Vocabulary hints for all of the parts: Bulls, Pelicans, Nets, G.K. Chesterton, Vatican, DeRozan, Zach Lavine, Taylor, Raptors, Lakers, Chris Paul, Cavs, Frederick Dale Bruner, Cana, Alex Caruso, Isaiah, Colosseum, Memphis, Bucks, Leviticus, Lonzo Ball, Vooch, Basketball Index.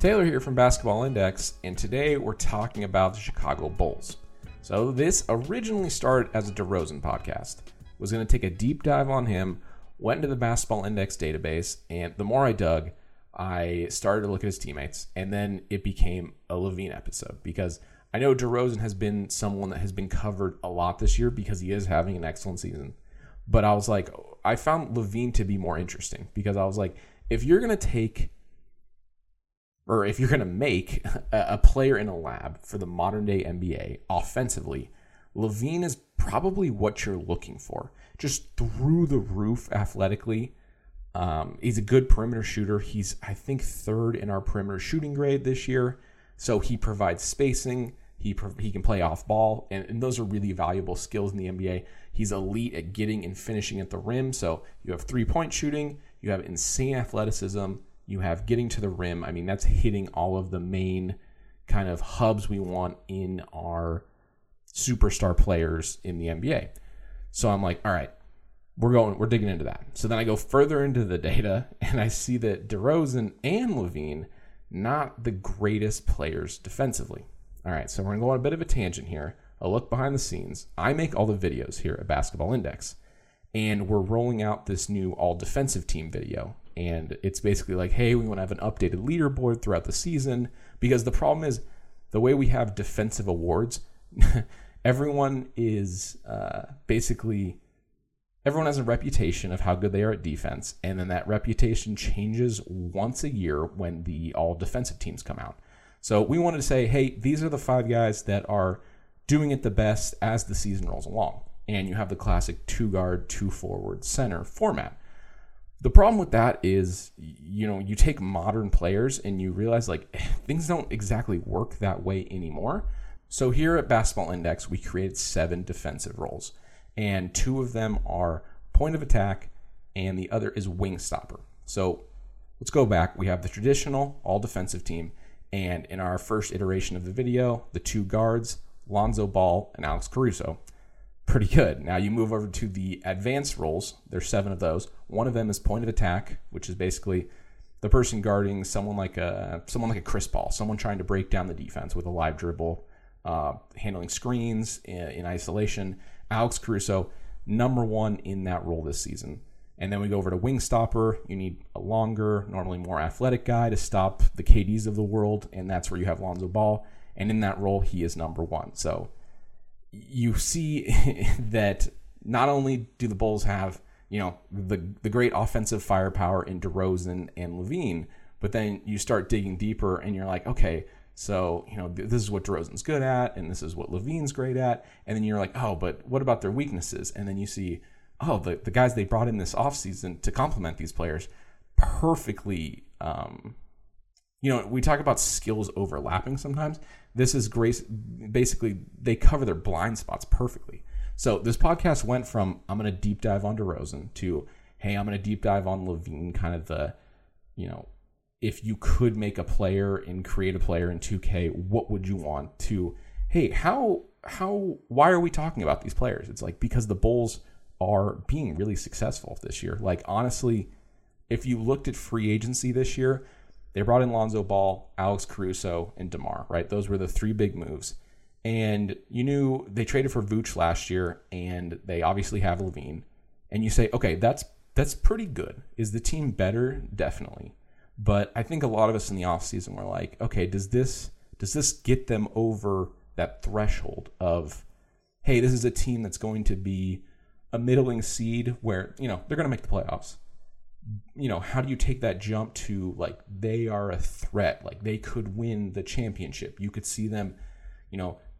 Taylor here from Basketball Index, and today we're talking about the Chicago Bulls. So this originally started as a DeRozan podcast. Was going to take a deep dive on him, went into the Basketball Index database, and the more I dug, I started to look at his teammates, and then it became a Lavine episode because I know DeRozan has been someone that has been covered a lot this year because he is having an excellent season. But I was like, I found Lavine to be more interesting because I was like, if you're going to take... or if you're going to make a player in a lab for the modern-day NBA offensively, Lavine is probably what you're looking for. Just through the roof athletically. He's a good perimeter shooter. He's, I think, third in our perimeter shooting grade this year. So he provides spacing. He can play off ball. And those are really valuable skills in the NBA. He's elite at getting and finishing at the rim. So you have three-point shooting. You have insane athleticism. You have getting to the rim. I mean, that's hitting all of the main kind of hubs we want in our superstar players in the NBA. So I'm like, all right, we're digging into that. So then I go further into the data and I see that DeRozan and Lavine, not the greatest players defensively. All right, so we're gonna go on a bit of a tangent here, a look behind the scenes. I make all the videos here at Basketball Index, and we're rolling out this new all defensive team video. And it's basically like, hey, we want to have an updated leaderboard throughout the season. Because the problem is, the way we have defensive awards, everyone has a reputation of how good they are at defense. And then that reputation changes once a year when the all-defensive teams come out. So we wanted to say, hey, these are the five guys that are doing it the best as the season rolls along. And you have the classic two-guard, two-forward, center format. The problem with that is, you take modern players and you realize like things don't exactly work that way anymore. So here at Basketball Index, we created 7 defensive roles, and 2 of them are point of attack and the other is wing stopper. So let's go back. We have the traditional all defensive team, and in our first iteration of the video, the 2 guards, Lonzo Ball and Alex Caruso. Pretty good. Now you move over to the advanced roles. There's 7 of those. One of them is point of attack, which is basically the person guarding someone like a Chris Paul, someone trying to break down the defense with a live dribble, handling screens in isolation. Alex Caruso, number 1 in that role this season. And then we go over to wing stopper. You need a longer, normally more athletic guy to stop the KDs of the world, and that's where you have Lonzo Ball. And in that role, he is number 1. So you see that not only do the Bulls have, the great offensive firepower in DeRozan and Lavine, but then you start digging deeper and you're like, okay, so, this is what DeRozan's good at and this is what Lavine's great at. And then you're like, oh, but what about their weaknesses? And then you see, oh, the guys they brought in this offseason to complement these players perfectly. We talk about skills overlapping sometimes. This is great. Basically, they cover their blind spots perfectly. So this podcast went from, I'm going to deep dive on DeRozan to, hey, I'm going to deep dive on Lavine, kind of the, if you could make a player and create a player in 2K, what would you want to, hey, why are we talking about these players? It's like, because the Bulls are being really successful this year. Like, honestly, if you looked at free agency this year, they brought in Lonzo Ball, Alex Caruso, and DeMar, right? Those were the 3 big moves. And you knew they traded for Vooch last year, and they obviously have Lavine. And you say, okay, that's pretty good. Is the team better? Definitely. But I think a lot of us in the offseason were like, okay, does this get them over that threshold of, hey, this is a team that's going to be a middling seed where, they're going to make the playoffs. How do you take that jump to like they are a threat, like they could win the championship? You could see them,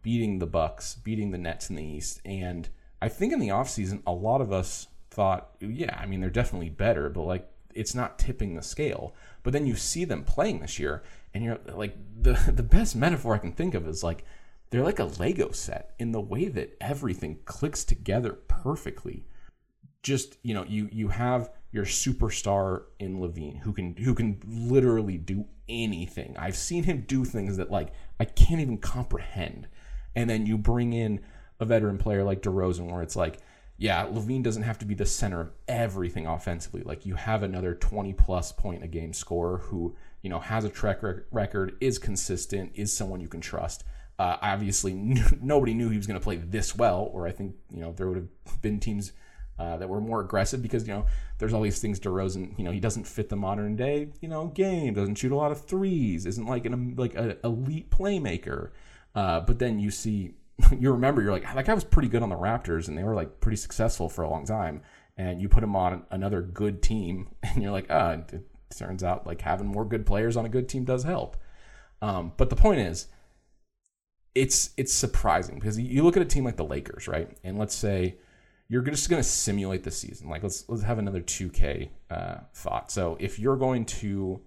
beating the Bucks, beating the Nets in the East. And I think in the offseason, a lot of us thought, yeah, I mean, they're definitely better, but like it's not tipping the scale. But then you see them playing this year, and you're like, the best metaphor I can think of is like they're like a Lego set in the way that everything clicks together perfectly. Just, you have your superstar in Lavine who can literally do anything. I've seen him do things that like I can't even comprehend. And then you bring in a veteran player like DeRozan where it's like, yeah, Lavine doesn't have to be the center of everything offensively. Like, you have another 20-plus point a game scorer who, you know, has a track record, is consistent, is someone you can trust. Obviously, nobody knew he was going to play this well, or I think, you know, there would have been teams that were more aggressive because, you know, there's all these things DeRozan, you know, he doesn't fit the modern day, you know, game, doesn't shoot a lot of threes, isn't like an elite playmaker. But then you see, you remember, you're like, that guy was pretty good on the Raptors, and they were like pretty successful for a long time. And you put him on another good team, and you're like, it turns out like having more good players on a good team does help. But the point is, it's surprising because you look at a team like the Lakers, right? And let's say you're just going to simulate the season. Like, let's have another 2K thought. So if you're going to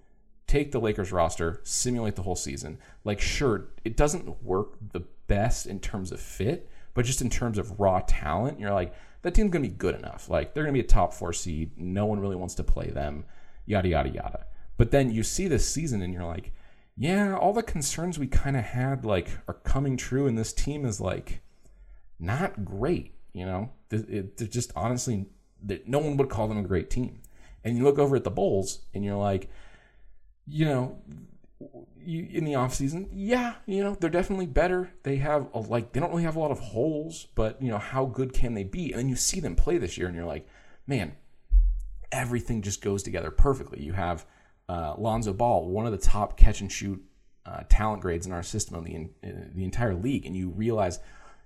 take the Lakers roster, simulate the whole season, like, sure, it doesn't work the best in terms of fit, but just in terms of raw talent, you're like, that team's going to be good enough. Like, they're going to be a top 4 seed. No one really wants to play them, yada, yada, yada. But then you see this season and you're like, yeah, all the concerns we kind of had, like, are coming true, and this team is, like, not great, you know? They're just honestly, no one would call them a great team. And you look over at the Bulls, and you're like, you know, in the offseason, yeah, you know, they're definitely better. They have, they don't really have a lot of holes, but, you know, how good can they be? And then you see them play this year, and you're like, man, everything just goes together perfectly. You have Lonzo Ball, one of the top catch-and-shoot talent grades in our system of the entire league, and you realize,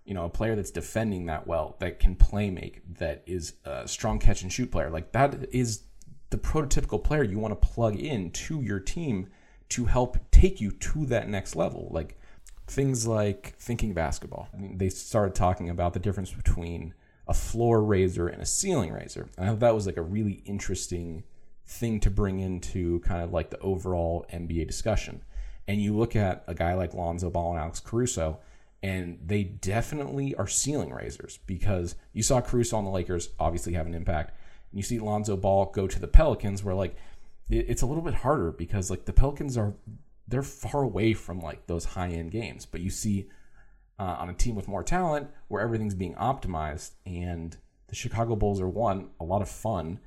you know, a player that's defending that well, that can play make, that is a strong catch-and-shoot player, like, that is the prototypical player you want to plug in to your team to help take you to that next level. Like, things like thinking basketball. I mean, they started talking about the difference between a floor raiser and a ceiling raiser, and I thought that was, like, a really interesting thing to bring into kind of like the overall NBA discussion. And you look at a guy like Lonzo Ball and Alex Caruso, and they definitely are ceiling raisers because you saw Caruso on the Lakers obviously have an impact. And you see Lonzo Ball go to the Pelicans where, like, it's a little bit harder because, like, the Pelicans they're far away from, like, those high-end games. But you see on a team with more talent where everything's being optimized, and the Chicago Bulls are, one, a lot of fun,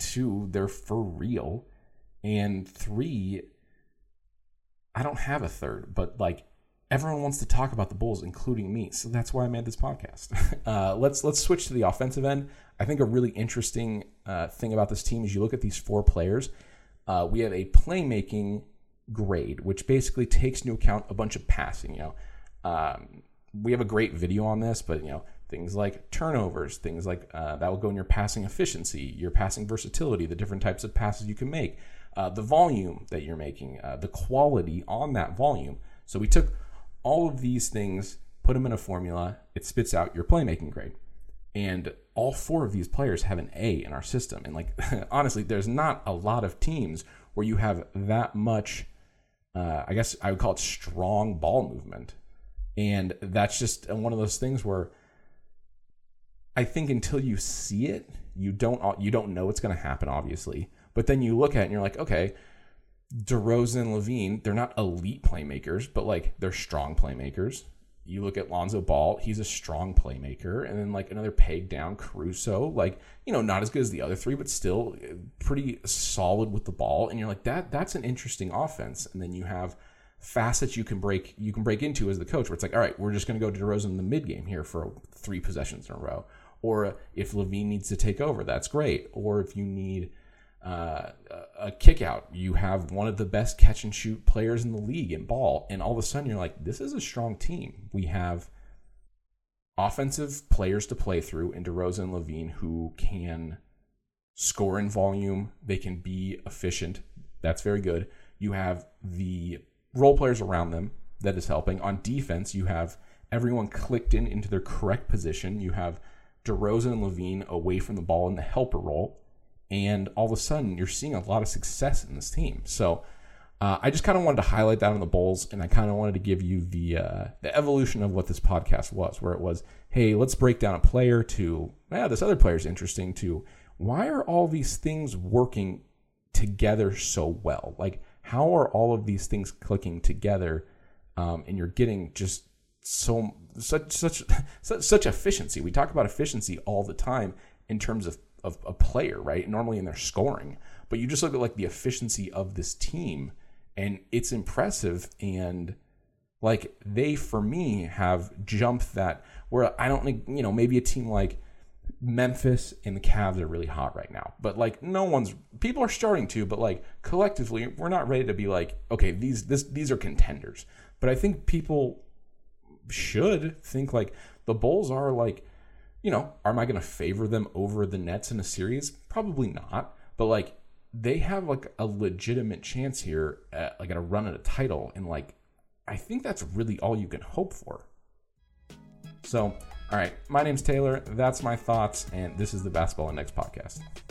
2, they're for real, and 3, I don't have a third, but, like, everyone wants to talk about the Bulls, including me, so that's why I made this podcast. Let's switch to the offensive end. I think a really interesting thing about this team is you look at these 4 players. We have a playmaking grade, which basically takes into account a bunch of passing. You know, we have a great video on this, but, you know, things like turnovers, things like that will go in your passing efficiency, your passing versatility, the different types of passes you can make, the volume that you're making, the quality on that volume. So we took all of these things, put them in a formula, it spits out your playmaking grade. And all 4 of these players have an A in our system. And, like, honestly, there's not a lot of teams where you have that much, I guess I would call it strong ball movement. And that's just one of those things where I think until you see it, you don't know what's going to happen, obviously. But then you look at it and you're like, okay, DeRozan and Lavine, they're not elite playmakers, but, like, they're strong playmakers. You look at Lonzo Ball, he's a strong playmaker. And then, like, another peg down, Caruso, like, you know, not as good as the other 3, but still pretty solid with the ball. And you're like, that's an interesting offense. And then you have facets you can break into as the coach, where it's like, all right, we're just going to go to DeRozan in the mid game here for 3 possessions in a row. Or if Lavine needs to take over, that's great. Or if you need a kick out, you have one of the best catch and shoot players in the league in Ball. And all of a sudden you're like, this is a strong team. We have offensive players to play through in DeRozan and Lavine who can score in volume. They can be efficient. That's very good. You have the role players around them that is helping. On defense, you have everyone clicked into their correct position. You have DeRozan and Lavine away from the ball in the helper role. And all of a sudden, you're seeing a lot of success in this team. So I just kind of wanted to highlight that on the Bulls, and I kind of wanted to give you the evolution of what this podcast was, where it was, hey, let's break down a player to, yeah, this other player is interesting, to why are all these things working together so well? Like, how are all of these things clicking together, and you're getting just such efficiency. We talk about efficiency all the time in terms of a player, right? Normally in their scoring, but you just look at like the efficiency of this team, and it's impressive. And like they, for me, have jumped that where I don't, you know, maybe a team like Memphis and the Cavs are really hot right now, but like people are starting to, but like collectively we're not ready to be like, okay, these are contenders. But I think people should think like the Bulls are like, you know, am I going to favor them over the Nets in a series? Probably not. But like they have like a legitimate chance here at like a run at a title. And like, I think that's really all you can hope for. So, all right, my name's Taylor. That's my thoughts. And this is the Basketball Index podcast.